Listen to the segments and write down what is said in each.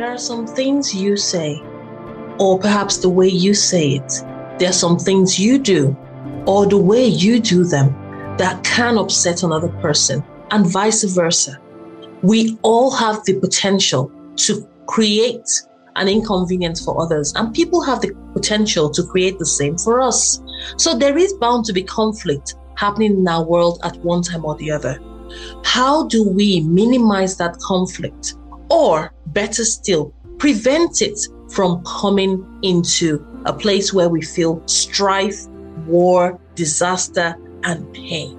There are some things you say, or perhaps the way you say it. There are some things you do, or the way you do them, that can upset another person, and vice versa. We all have the potential to create an inconvenience for others, and people have the potential to create the same for us. So there is bound to be conflict happening in our world at one time or the other. How do we minimize that conflict, or better still, prevent it from coming into a place where we feel strife, war, disaster, and pain?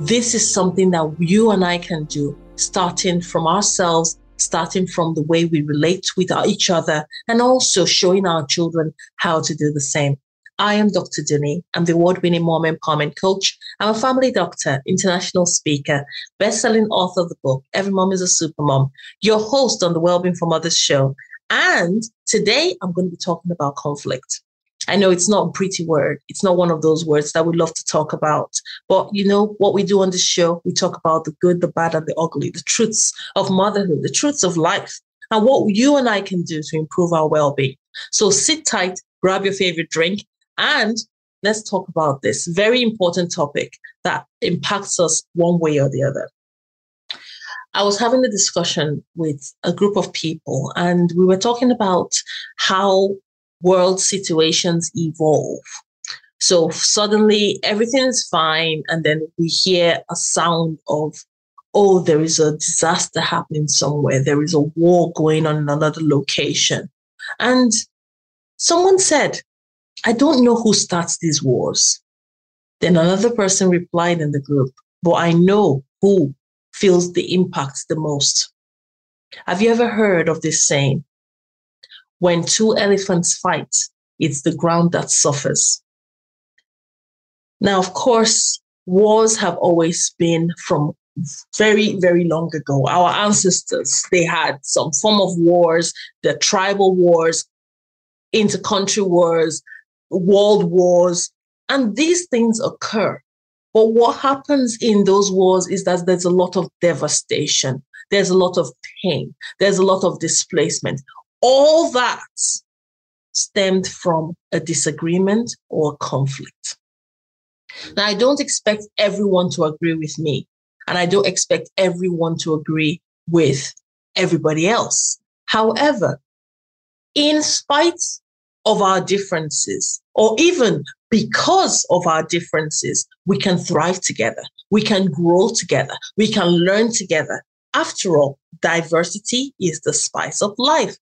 This is something that you and I can do, starting from ourselves, starting from the way we relate with each other, and also showing our children how to do the same. I am Dr. Dunni. I'm the award-winning mom empowerment coach. I'm a family doctor, international speaker, best-selling author of the book, Every Mom is a Super Mom, your host on the Wellbeing for Mothers show. And today I'm going to be talking about conflict. I know it's not a pretty word. It's not one of those words that we love to talk about. But you know what we do on this show? We talk about the good, the bad, and the ugly, the truths of motherhood, the truths of life, and what you and I can do to improve our well-being. So sit tight, grab your favorite drink, and let's talk about this very important topic that impacts us one way or the other. I was having a discussion with a group of people, and we were talking about how world situations evolve. So suddenly everything is fine, and then we hear a sound of, oh, there is a disaster happening somewhere. There is a war going on in another location. And someone said, I don't know who starts these wars. Then another person replied in the group, but I know who feels the impact the most. Have you ever heard of this saying? When two elephants fight, it's the ground that suffers. Now, of course, wars have always been from very, very long ago. Our ancestors, they had some form of wars, the tribal wars, inter-country wars, world wars, and these things occur. But what happens in those wars is that there's a lot of devastation, there's a lot of pain, there's a lot of displacement. All that stemmed from a disagreement or conflict. Now, I don't expect everyone to agree with me, and I don't expect everyone to agree with everybody else. However, in spite of our differences, or even because of our differences, we can thrive together, we can grow together, we can learn together. After all, diversity is the spice of life.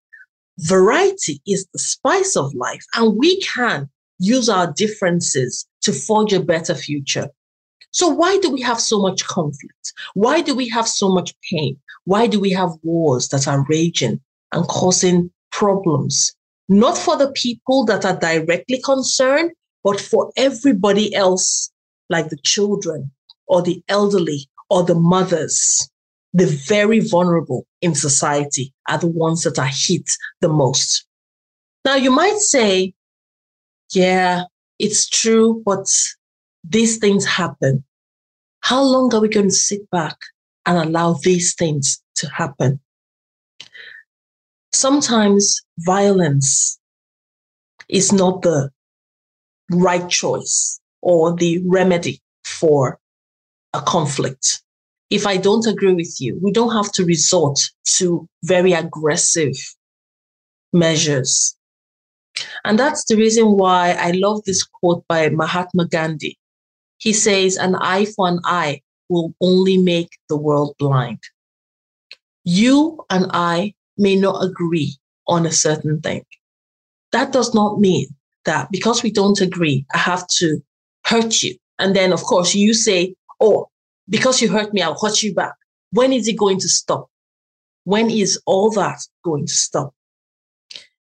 Variety is the spice of life, and we can use our differences to forge a better future. So why do we have so much conflict? Why do we have so much pain? Why do we have wars that are raging and causing problems? Not for the people that are directly concerned, but for everybody else, like the children or the elderly or the mothers. The very vulnerable in society are the ones that are hit the most. Now, you might say, yeah, it's true, but these things happen. How long are we going to sit back and allow these things to happen? Sometimes violence is not the right choice or the remedy for a conflict. If I don't agree with you, we don't have to resort to very aggressive measures. And that's the reason why I love this quote by Mahatma Gandhi. He says, an eye for an eye will only make the world blind. You and I may not agree on a certain thing. That does not mean that because we don't agree, I have to hurt you. And then, of course, you say, oh, because you hurt me, I'll hurt you back. When is it going to stop? When is all that going to stop?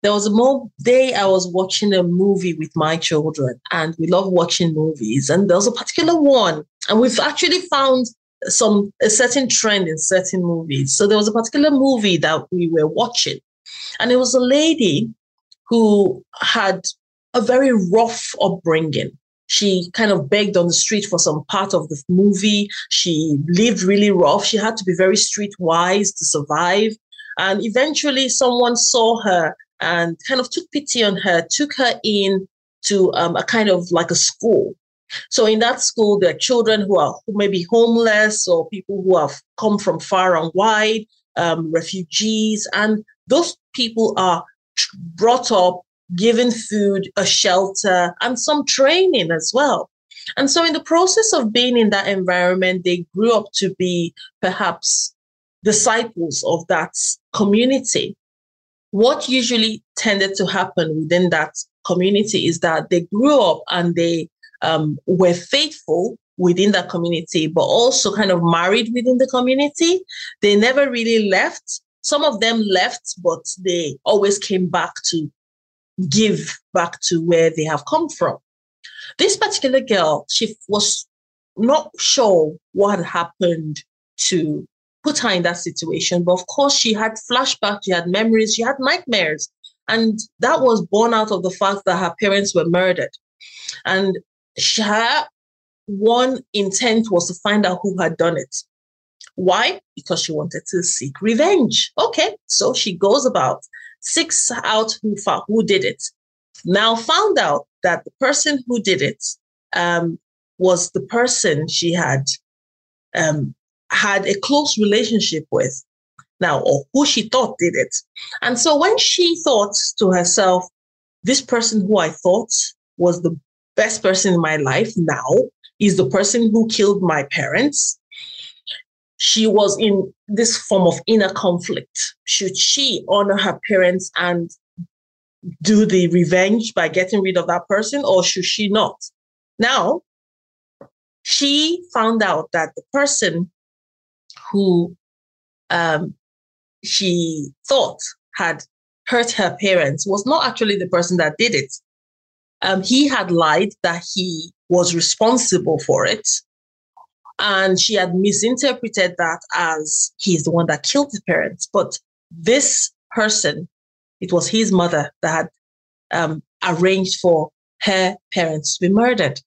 There was a day I was watching a movie with my children, and we love watching movies. And there was a particular one, and we've actually found a certain trend in certain movies. So there was a particular movie that we were watching, and it was a lady who had a very rough upbringing. She kind of begged on the street for some part of the movie. She lived really rough. She had to be very streetwise to survive. And eventually someone saw her and kind of took pity on her, took her in to a kind of like a school. So in that school, there are children who may be homeless or people who have come from far and wide, refugees. And those people are brought up, given food, a shelter, and some training as well. And so in the process of being in that environment, they grew up to be perhaps disciples of that community. What usually tended to happen within that community is that they grew up and they were faithful within that community, but also kind of married within the community. They never really left. Some of them left, but they always came back to give back to where they have come from. This particular girl, she was not sure what had happened to put her in that situation. But of course, she had flashbacks, she had memories, she had nightmares. And that was born out of the fact that her parents were murdered. And her one intent was to find out who had done it. Why? Because she wanted to seek revenge. Okay, so she goes about, seeks out who did it. Now found out that the person who did it was the person she had had a close relationship with now, or who she thought did it. And so when she thought to herself, this person who I thought was the best person in my life now is the person who killed my parents, she was in this form of inner conflict. Should she honor her parents and do the revenge by getting rid of that person, or should she not? Now, she found out that the person who she thought had hurt her parents was not actually the person that did it. He had lied that he was responsible for it. And she had misinterpreted that as he's the one that killed his parents. But this person, it was his mother that had arranged for her parents to be murdered.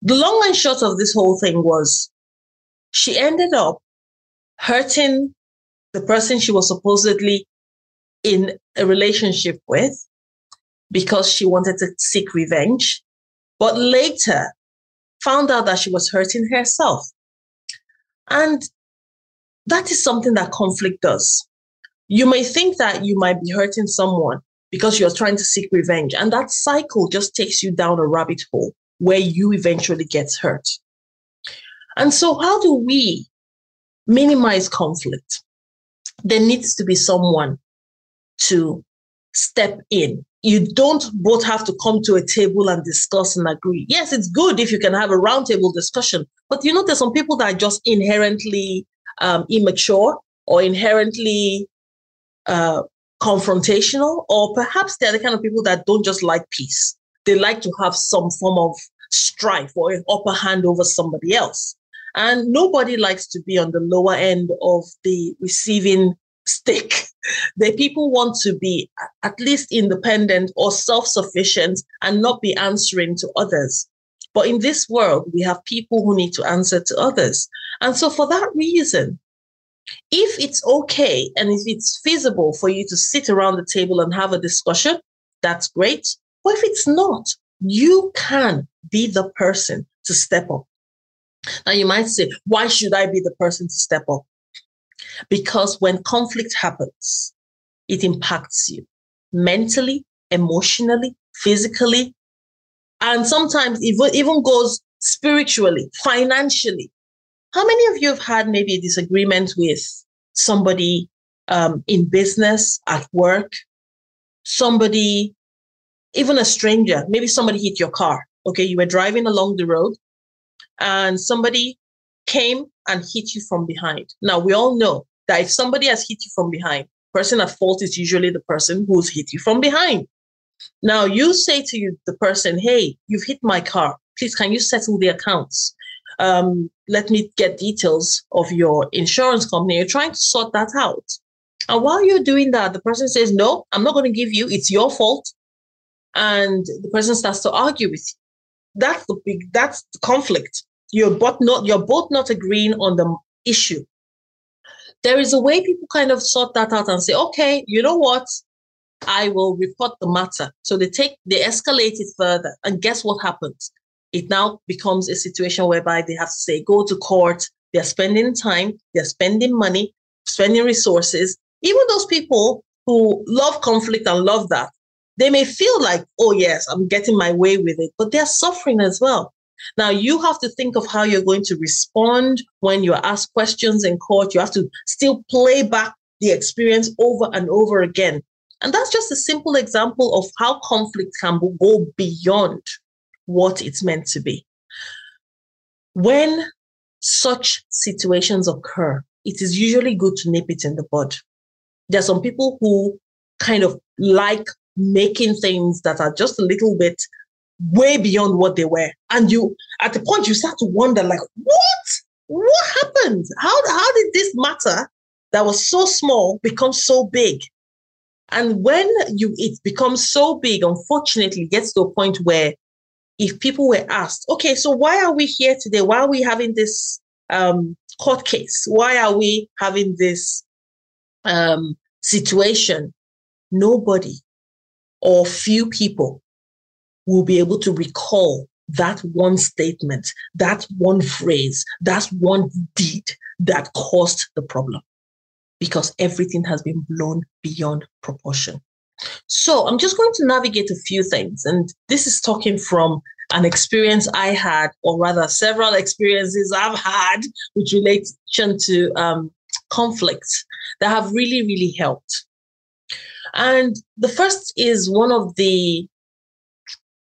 The long and short of this whole thing was she ended up hurting the person she was supposedly in a relationship with because she wanted to seek revenge, but later found out that she was hurting herself. And that is something that conflict does. You may think that you might be hurting someone because you're trying to seek revenge, and that cycle just takes you down a rabbit hole where you eventually get hurt. And so how do we minimize conflict? There needs to be someone to step in. You don't both have to come to a table and discuss and agree. Yes, it's good if you can have a roundtable discussion, but you know, there's some people that are just inherently immature or inherently confrontational, or perhaps they're the kind of people that don't just like peace. They like to have some form of strife or an upper hand over somebody else. And nobody likes to be on the lower end of the receiving stick. The people want to be at least independent or self-sufficient and not be answering to others. But in this world, we have people who need to answer to others. And so for that reason, if it's okay and if it's feasible for you to sit around the table and have a discussion, that's great. But if it's not, you can be the person to step up. Now you might say, why should I be the person to step up? Because when conflict happens, it impacts you mentally, emotionally, physically, and sometimes even goes spiritually, financially. How many of you have had maybe a disagreement with somebody in business, at work, somebody, even a stranger? Maybe somebody hit your car. Okay, you were driving along the road and somebody came and hit you from behind. Now, we all know that if somebody has hit you from behind, the person at fault is usually the person who's hit you from behind. Now, you say to the person, hey, you've hit my car. Please, can you settle the accounts? Let me get details of your insurance company. You're trying to sort that out. And while you're doing that, the person says, no, I'm not going to give you. It's your fault. And the person starts to argue with you. That's the conflict. You're both not agreeing on the issue. there is a way people kind of sort that out and say, okay, you know what? I will report the matter. So they escalate it further. And guess what happens? It now becomes a situation whereby they have to say, go to court. They're spending time. They're spending money, spending resources. Even those people who love conflict and love that, they may feel like, oh, yes, I'm getting my way with it, but they're suffering as well. Now, you have to think of how you're going to respond when you're asked questions in court. You have to still play back the experience over and over again. And that's just a simple example of how conflict can go beyond what it's meant to be. When such situations occur, it is usually good to nip it in the bud. There are some people who kind of like making things that are just a little bit way beyond what they were. And you, at the point, you start to wonder, like, what happened? How did this matter that was so small become so big? And when it becomes so big, unfortunately, it gets to a point where if people were asked, okay, so why are we here today? Why are we having this court case? Why are we having this situation? Nobody or few people will be able to recall that one statement, that one phrase, that one deed that caused the problem, because everything has been blown beyond proportion. So I'm just going to navigate a few things. And this is talking from an experience I had, or rather several experiences I've had with relation to conflicts that have really, really helped. And the first is one of the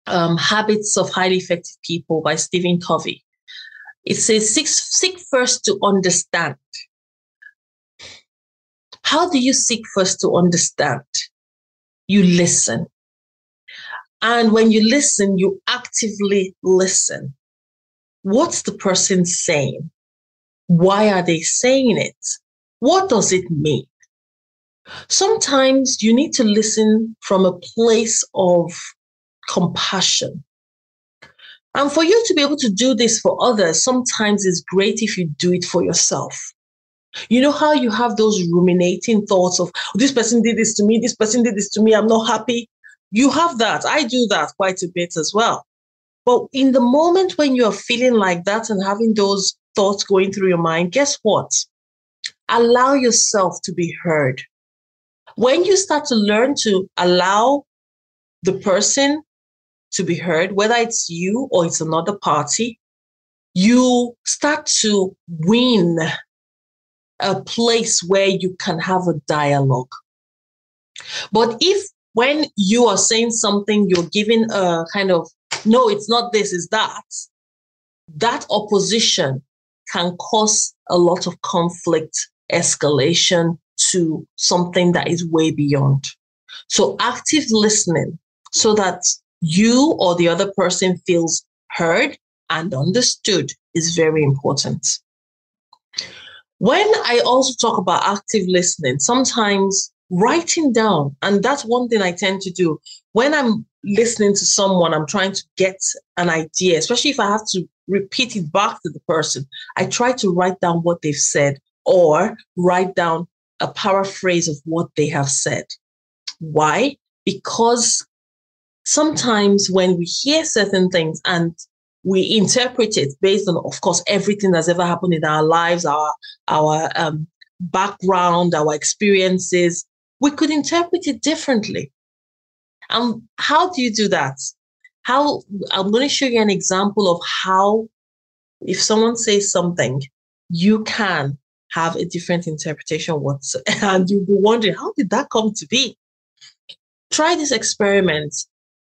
Habits of Highly Effective People by Stephen Covey. It says, seek first to understand. How do you seek first to understand? You listen. And when you listen, you actively listen. What's the person saying? Why are they saying it? What does it mean? Sometimes you need to listen from a place of compassion. And for you to be able to do this for others, sometimes it's great if you do it for yourself. You know how you have those ruminating thoughts of, this person did this to me, this person did this to me, I'm not happy. You have that. I do that quite a bit as well. But in the moment when you are feeling like that and having those thoughts going through your mind, guess what? Allow yourself to be heard. When you start to learn to allow the person to be heard, whether it's you or it's another party, you start to win a place where you can have a dialogue. But if when you are saying something, you're giving a kind of, no, it's not this, it's that, that opposition can cause a lot of conflict, escalation to something that is way beyond. So active listening, so that you or the other person feels heard and understood, is very important. When I also talk about active listening, sometimes writing down, and that's one thing I tend to do. When I'm listening to someone, I'm trying to get an idea, especially if I have to repeat it back to the person. I try to write down what they've said or write down a paraphrase of what they have said. Why? Because sometimes when we hear certain things and we interpret it based on, of course, everything that's ever happened in our lives, our background, our experiences, we could interpret it differently. And how do you do that? I'm going to show you an example of how, if someone says something, you can have a different interpretation whatsoever, and you'll be wondering, how did that come to be? Try this experiment,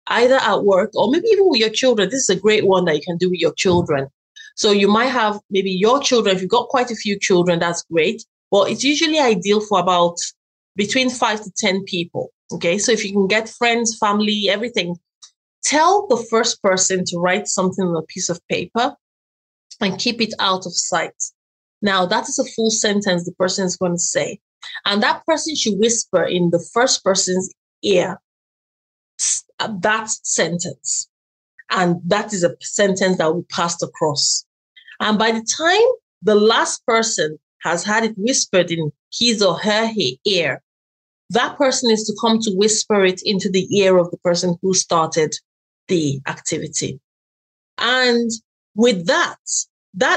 either at work or maybe even with your children. This is a great one that you can do with your children. So you might have maybe your children. If you've got quite a few children, that's great. Well, it's usually ideal for about between 5 to 10 people. Okay, so if you can get friends, family, everything, tell the first person to write something on a piece of paper and keep it out of sight. Now, that is a full sentence the person is going to say. And that person should whisper in the first person's ear that sentence. And that is a sentence that will be passed across. And by the time the last person has had it whispered in his or her ear, that person is to come to whisper it into the ear of the person who started the activity. And with that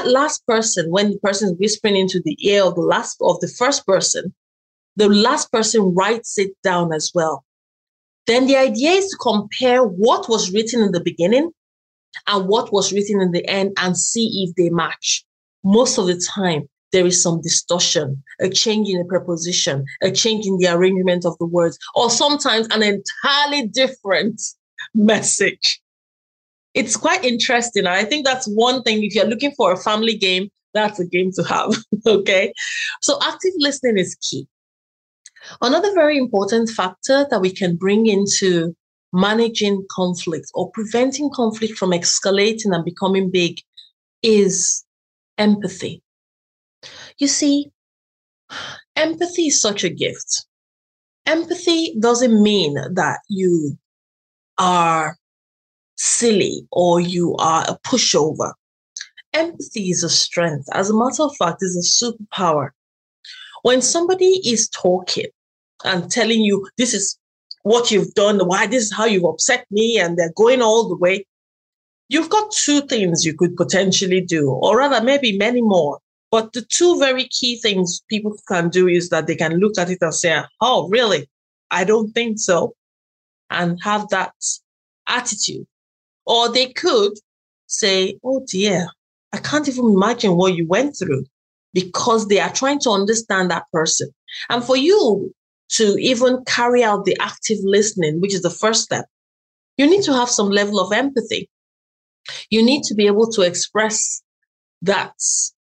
last person, when the person is whispering into the ear of the first person, the last person writes it down as well. Then the idea is to compare what was written in the beginning and what was written in the end and see if they match. Most of the time, there is some distortion, a change in the preposition, a change in the arrangement of the words, or sometimes an entirely different message. It's quite interesting. I think that's one thing. If you're looking for a family game, that's a game to have. Okay. So active listening is key. Another very important factor that we can bring into managing conflict or preventing conflict from escalating and becoming big is empathy. You see, empathy is such a gift. Empathy doesn't mean that you are silly or you are a pushover. Empathy is a strength. As a matter of fact, it's a superpower. When somebody is talking and telling you, this is what you've done, why this is how you've upset me, and they're going all the way, you've got two things you could potentially do, or rather maybe many more. But the two very key things people can do is that they can look at it and say, oh, really? I don't think so. And have that attitude. Or they could say, oh, dear, I can't even imagine what you went through, because they are trying to understand that person. And for you to even carry out the active listening, which is the first step, you need to have some level of empathy. You need to be able to express that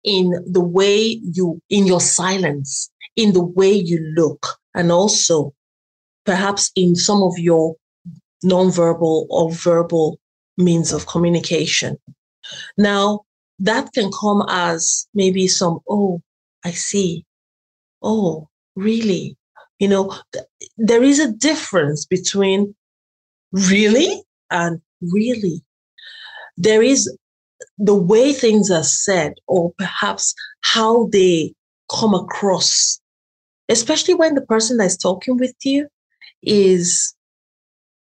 in the way you, in your silence, in the way you look, and also perhaps in some of your nonverbal or verbal means of communication. Now, that can come as maybe some, oh, I see. Oh, really? You know, there is a difference between really and really. There is the way things are said, or perhaps how they come across, especially when the person that's talking with you is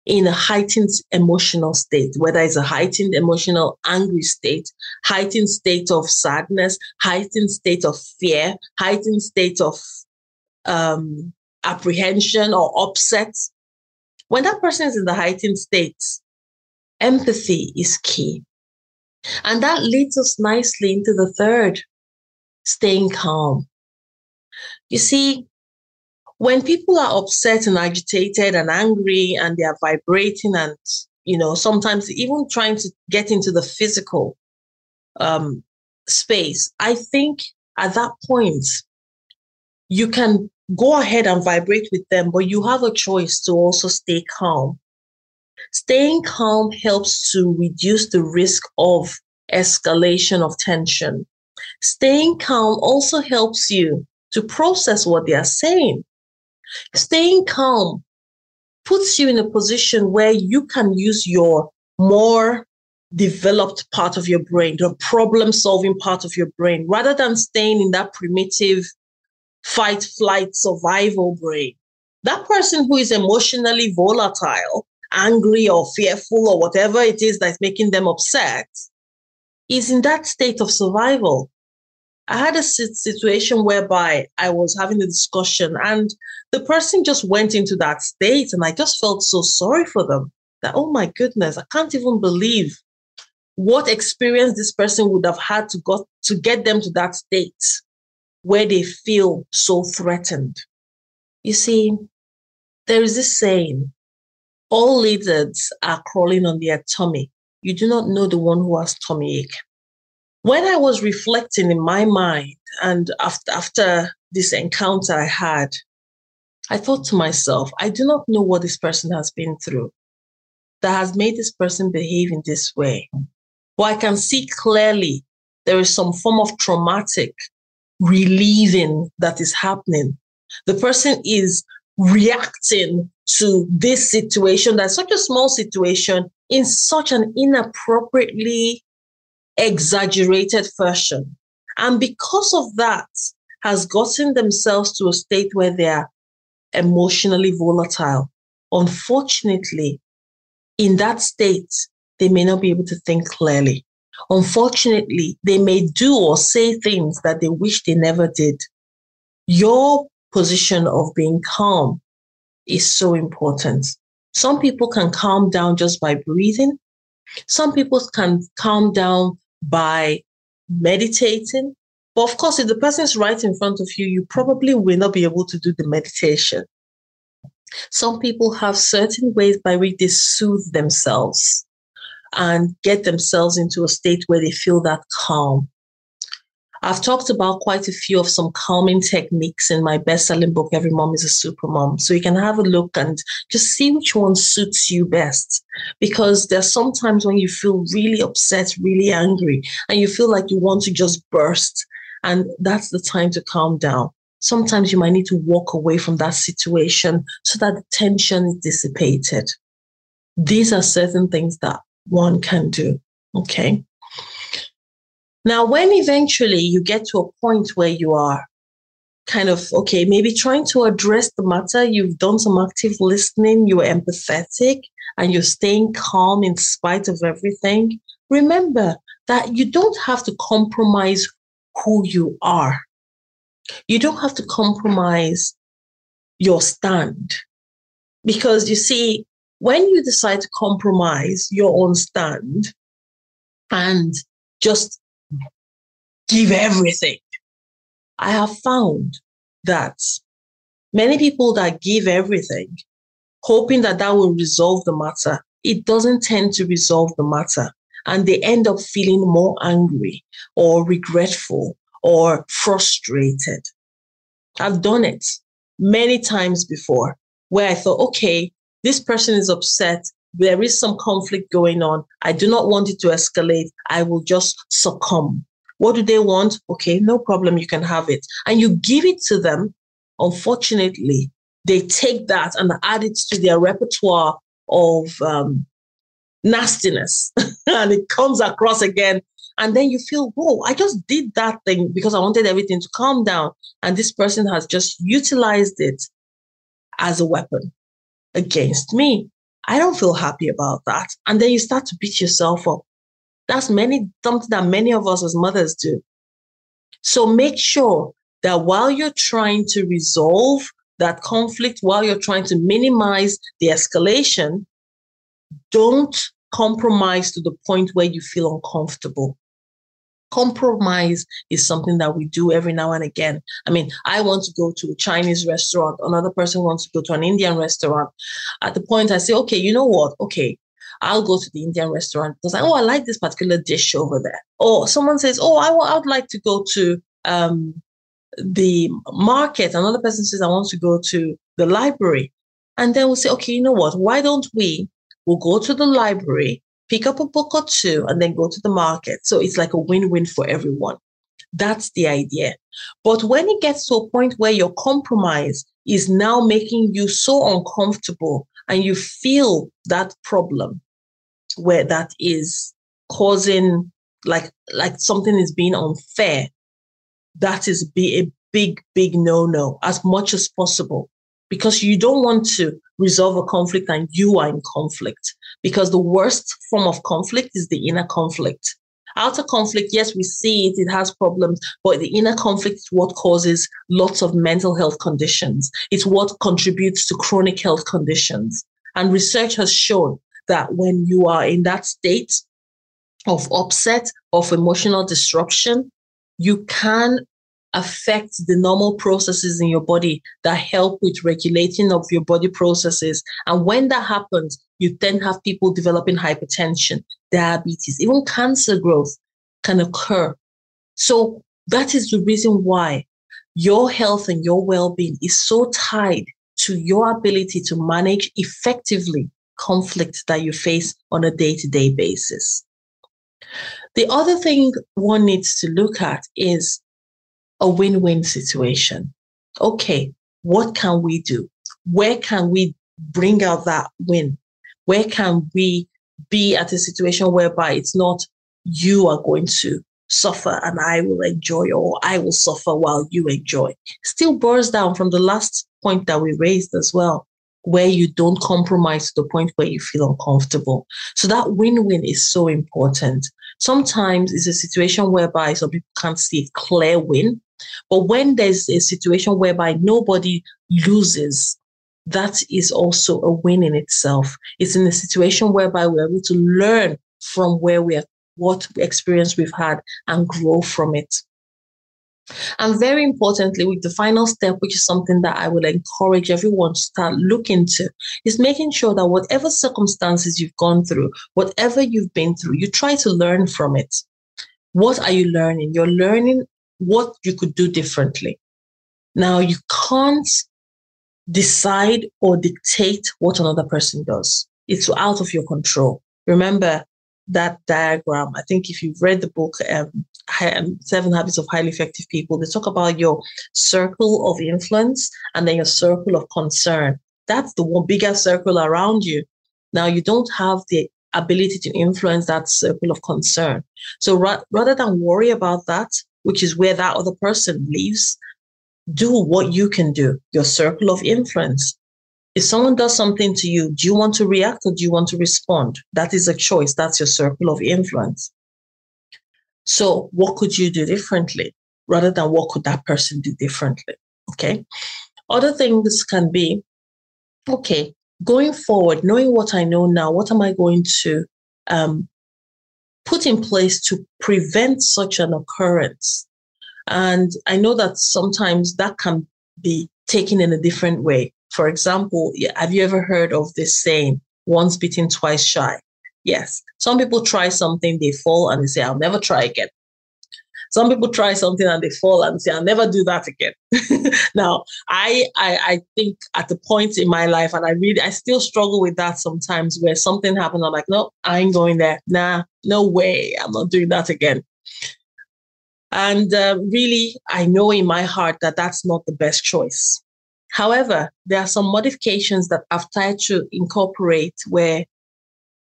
in a heightened emotional state, whether it's a heightened emotional angry state, heightened state of sadness, heightened state of fear, heightened state of apprehension or upset. When that person is in the heightened state, empathy is key. And that leads us nicely into the third, staying calm. You see, when people are upset and agitated and angry and they are vibrating and, you know, sometimes even trying to get into the physical space, I think at that point, you can go ahead and vibrate with them, but you have a choice to also stay calm. Staying calm helps to reduce the risk of escalation of tension. Staying calm also helps you to process what they are saying. Staying calm puts you in a position where you can use your more developed part of your brain, the problem-solving part of your brain, rather than staying in that primitive fight, flight, survival brain. That person who is emotionally volatile, angry or fearful or whatever it is that's making them upset, is in that state of survival. I had a situation whereby I was having a discussion and the person just went into that state, and I just felt so sorry for them that, oh my goodness, I can't even believe what experience this person would have had to get them to that state where they feel so threatened. You see, there is this saying, all lizards are crawling on their tummy. You do not know the one who has tummy ache. When I was reflecting in my mind, and after this encounter I had, I thought to myself, I do not know what this person has been through that has made this person behave in this way. But I can see clearly there is some form of traumatic relieving that is happening. The person is reacting to this situation, that's such a small situation, in such an inappropriately exaggerated version. And because of that, has gotten themselves to a state where they are emotionally volatile. Unfortunately, in that state, they may not be able to think clearly. Unfortunately, they may do or say things that they wish they never did. Your position of being calm is so important. Some people can calm down just by breathing. Some people can calm down by meditating. But of course, if the person is right in front of you, you probably will not be able to do the meditation. Some people have certain ways by which they soothe themselves and get themselves into a state where they feel that calm. I've talked about quite a few of some calming techniques in my best-selling book, Every Mom is a Super Mom. So you can have a look and just see which one suits you best. Because there's sometimes when you feel really upset, really angry, and you feel like you want to just burst. And that's the time to calm down. Sometimes you might need to walk away from that situation so that the tension is dissipated. These are certain things that one can do, okay? Now, when eventually you get to a point where you are kind of, okay, maybe trying to address the matter, you've done some active listening, you're empathetic, and you're staying calm in spite of everything, remember that you don't have to compromise who you are. You don't have to compromise your stand. Because you see, when you decide to compromise your own stand and just give everything, I have found that many people that give everything, hoping that that will resolve the matter, it doesn't tend to resolve the matter. And they end up feeling more angry or regretful or frustrated. I've done it many times before where I thought, okay, this person is upset. There is some conflict going on. I do not want it to escalate. I will just succumb. What do they want? Okay, no problem. You can have it. And you give it to them. Unfortunately, they take that and add it to their repertoire of nastiness. And it comes across again. And then you feel, whoa, I just did that thing because I wanted everything to calm down. And this person has just utilized it as a weapon against me. I don't feel happy about that. And then you start to beat yourself up. That's something that many of us as mothers do. So make sure that while you're trying to resolve that conflict, while you're trying to minimize the escalation, don't compromise to the point where you feel uncomfortable. Compromise is something that we do every now and again. I mean, I want to go to a Chinese restaurant. Another person wants to go to an Indian restaurant. At the point I say, okay, you know what? Okay, I'll go to the Indian restaurant because I like this particular dish over there. Or someone says, oh, I would like to go to the market. Another person says, I want to go to the library. And then we'll say, okay, you know what? Why don't we'll go to the library, pick up a book or two, and then go to the market. So it's like a win-win for everyone. That's the idea. But when it gets to a point where your compromise is now making you so uncomfortable and you feel that problem where that is causing like something is being unfair, that is a big, big no-no as much as possible. Because you don't want to resolve a conflict and you are in conflict. Because the worst form of conflict is the inner conflict. Outer conflict, yes, we see it, it has problems, but the inner conflict is what causes lots of mental health conditions. It's what contributes to chronic health conditions. And research has shown that when you are in that state of upset, of emotional disruption, you can affect the normal processes in your body that help with regulating of your body processes. And when that happens, you then have people developing hypertension, diabetes, even cancer growth can occur. So that is the reason why your health and your well-being is so tied to your ability to manage effectively conflict that you face on a day-to-day basis. The other thing one needs to look at is a win-win situation. Okay, what can we do? Where can we bring out that win? Where can we be at a situation whereby it's not you are going to suffer and I will enjoy, or I will suffer while you enjoy, still boils down from the last point that we raised as well, where you don't compromise to the point where you feel uncomfortable. So that win-win is so important. Sometimes it's a situation whereby some people can't see a clear win, but when there's a situation whereby nobody loses, that is also a win in itself. It's in a situation whereby we're able to learn from what experience we've had and grow from it. And very importantly, with the final step, which is something that I would encourage everyone to start looking to, is making sure that whatever circumstances you've gone through, whatever you've been through, you try to learn from it. What are you learning? You're learning what you could do differently. Now, you can't decide or dictate what another person does. It's out of your control. Remember that diagram. I think if you've read the book, Seven Habits of Highly Effective People, they talk about your circle of influence and then your circle of concern. That's the one bigger circle around you. Now, you don't have the ability to influence that circle of concern. So rather than worry about that, which is where that other person lives, do what you can do, your circle of influence. If someone does something to you, do you want to react or do you want to respond? That is a choice. That's your circle of influence. So what could you do differently rather than what could that person do differently? Okay. Other things can be, okay, going forward, knowing what I know now, what am I going to put in place to prevent such an occurrence? And I know that sometimes that can be taken in a different way. For example, have you ever heard of this saying, once bitten, twice shy? Yes. Some people try something, they fall, and they say, I'll never try again. Some people try something and they fall and say, I'll never do that again. Now, I think at the point in my life, and I still struggle with that sometimes, where something happened, I'm like, no, I ain't going there. Nah, no way. I'm not doing that again. And really, I know in my heart that that's not the best choice. However, there are some modifications that I've tried to incorporate where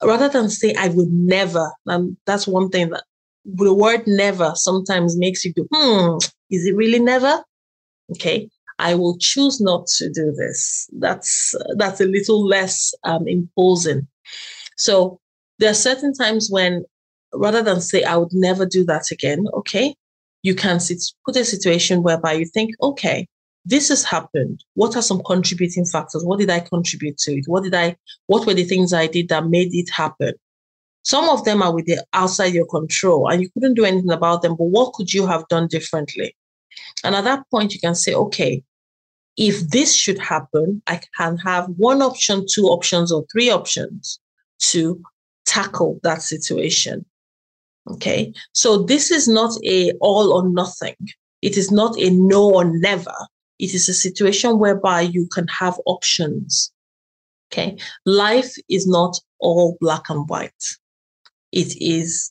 rather than say I would never, and that's one thing that the word never sometimes makes you go, is it really never? Okay, I will choose not to do this. That's a little less imposing. So there are certain times when rather than say I would never do that again, okay, you can put a situation whereby you think, okay, this has happened. What are some contributing factors? What did I contribute to it? What were the things I did that made it happen? Some of them are outside your control and you couldn't do anything about them, but what could you have done differently? And at that point, you can say, okay, if this should happen, I can have one option, two options, or three options to tackle that situation. Okay. So this is not a all or nothing. It is not a no or never. It is a situation whereby you can have options. Okay. Life is not all black and white. It is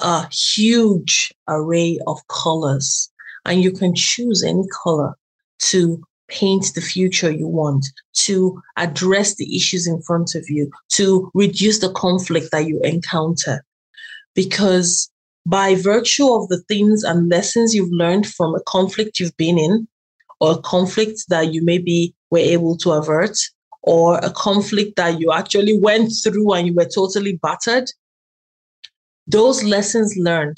a huge array of colors, and you can choose any color to paint the future you want, to address the issues in front of you, to reduce the conflict that you encounter. Because by virtue of the things and lessons you've learned from a conflict you've been in, or a conflict that you maybe were able to avert, or a conflict that you actually went through and you were totally battered, those lessons learned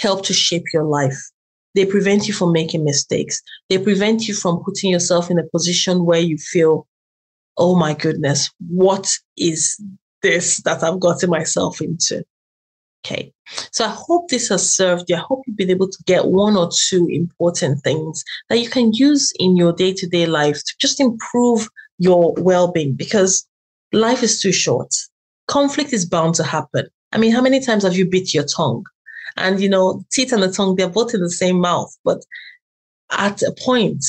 help to shape your life. They prevent you from making mistakes. They prevent you from putting yourself in a position where you feel, oh my goodness, what is this that I've gotten myself into? Okay, so I hope this has served you. I hope you've been able to get one or two important things that you can use in your day-to-day life to just improve your well-being, because life is too short. Conflict is bound to happen. I mean, how many times have you bit your tongue? And, you know, teeth and the tongue, they're both in the same mouth. But at a point,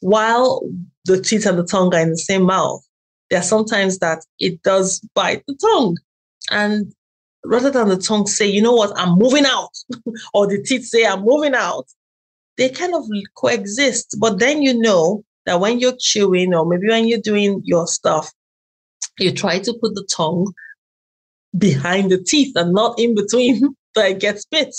while the teeth and the tongue are in the same mouth, there are sometimes that it does bite the tongue. And rather than the tongue say, you know what, I'm moving out, or the teeth say, I'm moving out, they kind of coexist. But then you know that when you're chewing or maybe when you're doing your stuff, you try to put the tongue behind the teeth and not in between that gets bit.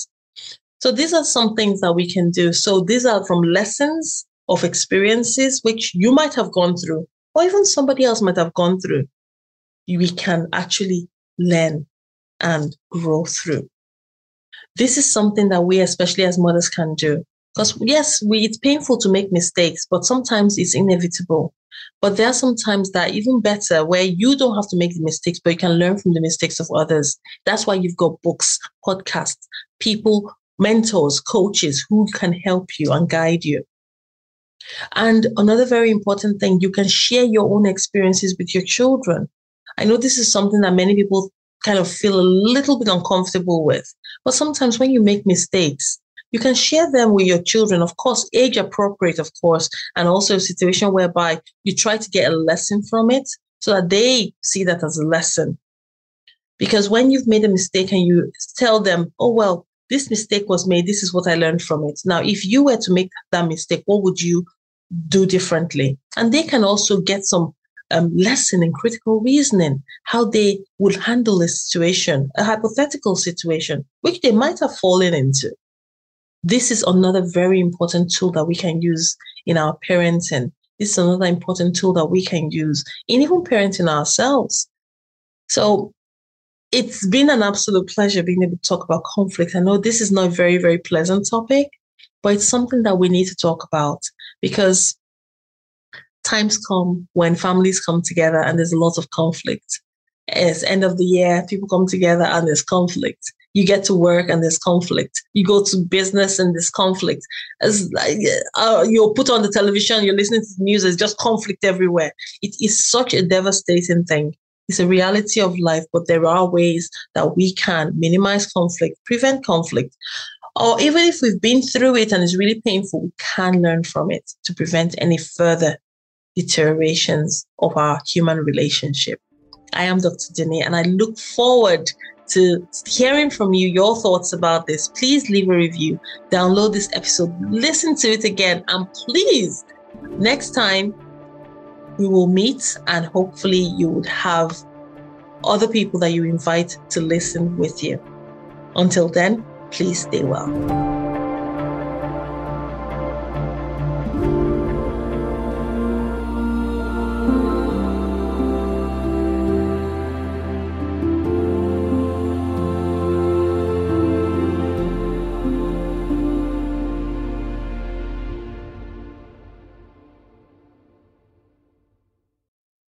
So these are some things that we can do. So these are from lessons of experiences which you might have gone through, or even somebody else might have gone through. We can actually learn and grow through. This is something that we, especially as mothers, can do. Because yes, it's painful to make mistakes, but sometimes it's inevitable. But there are some times that are even better, where you don't have to make the mistakes, but you can learn from the mistakes of others. That's why you've got books, podcasts, people, mentors, coaches who can help you and guide you. And another very important thing, you can share your own experiences with your children. I know this is something that many people kind of feel a little bit uncomfortable with, but sometimes when you make mistakes, you can share them with your children, of course, age appropriate, of course, and also a situation whereby you try to get a lesson from it so that they see that as a lesson. Because when you've made a mistake and you tell them, oh, well, this mistake was made, this is what I learned from it. Now, if you were to make that mistake, what would you do differently? And they can also get some lesson in critical reasoning, how they would handle a situation, a hypothetical situation, which they might have fallen into. This is another very important tool that we can use in our parenting. This is another important tool that we can use in even parenting ourselves. So it's been an absolute pleasure being able to talk about conflict. I know this is not a very, very pleasant topic, but it's something that we need to talk about, because times come when families come together and there's a lot of conflict. It's end of the year, people come together and there's conflict. You get to work and there's conflict. You go to business and there's conflict. As you're put on the television, you're listening to the news, there's just conflict everywhere. It is such a devastating thing. It's a reality of life, but there are ways that we can minimize conflict, prevent conflict, or even if we've been through it and it's really painful, we can learn from it to prevent any further deteriorations of our human relationship. I am Dr. Dunni, and I look forward to hearing from you, your thoughts about this. Please leave a review, download this episode, listen to it again, and please, next time, we will meet and hopefully you would have other people that you invite to listen with you. Until then, please stay well.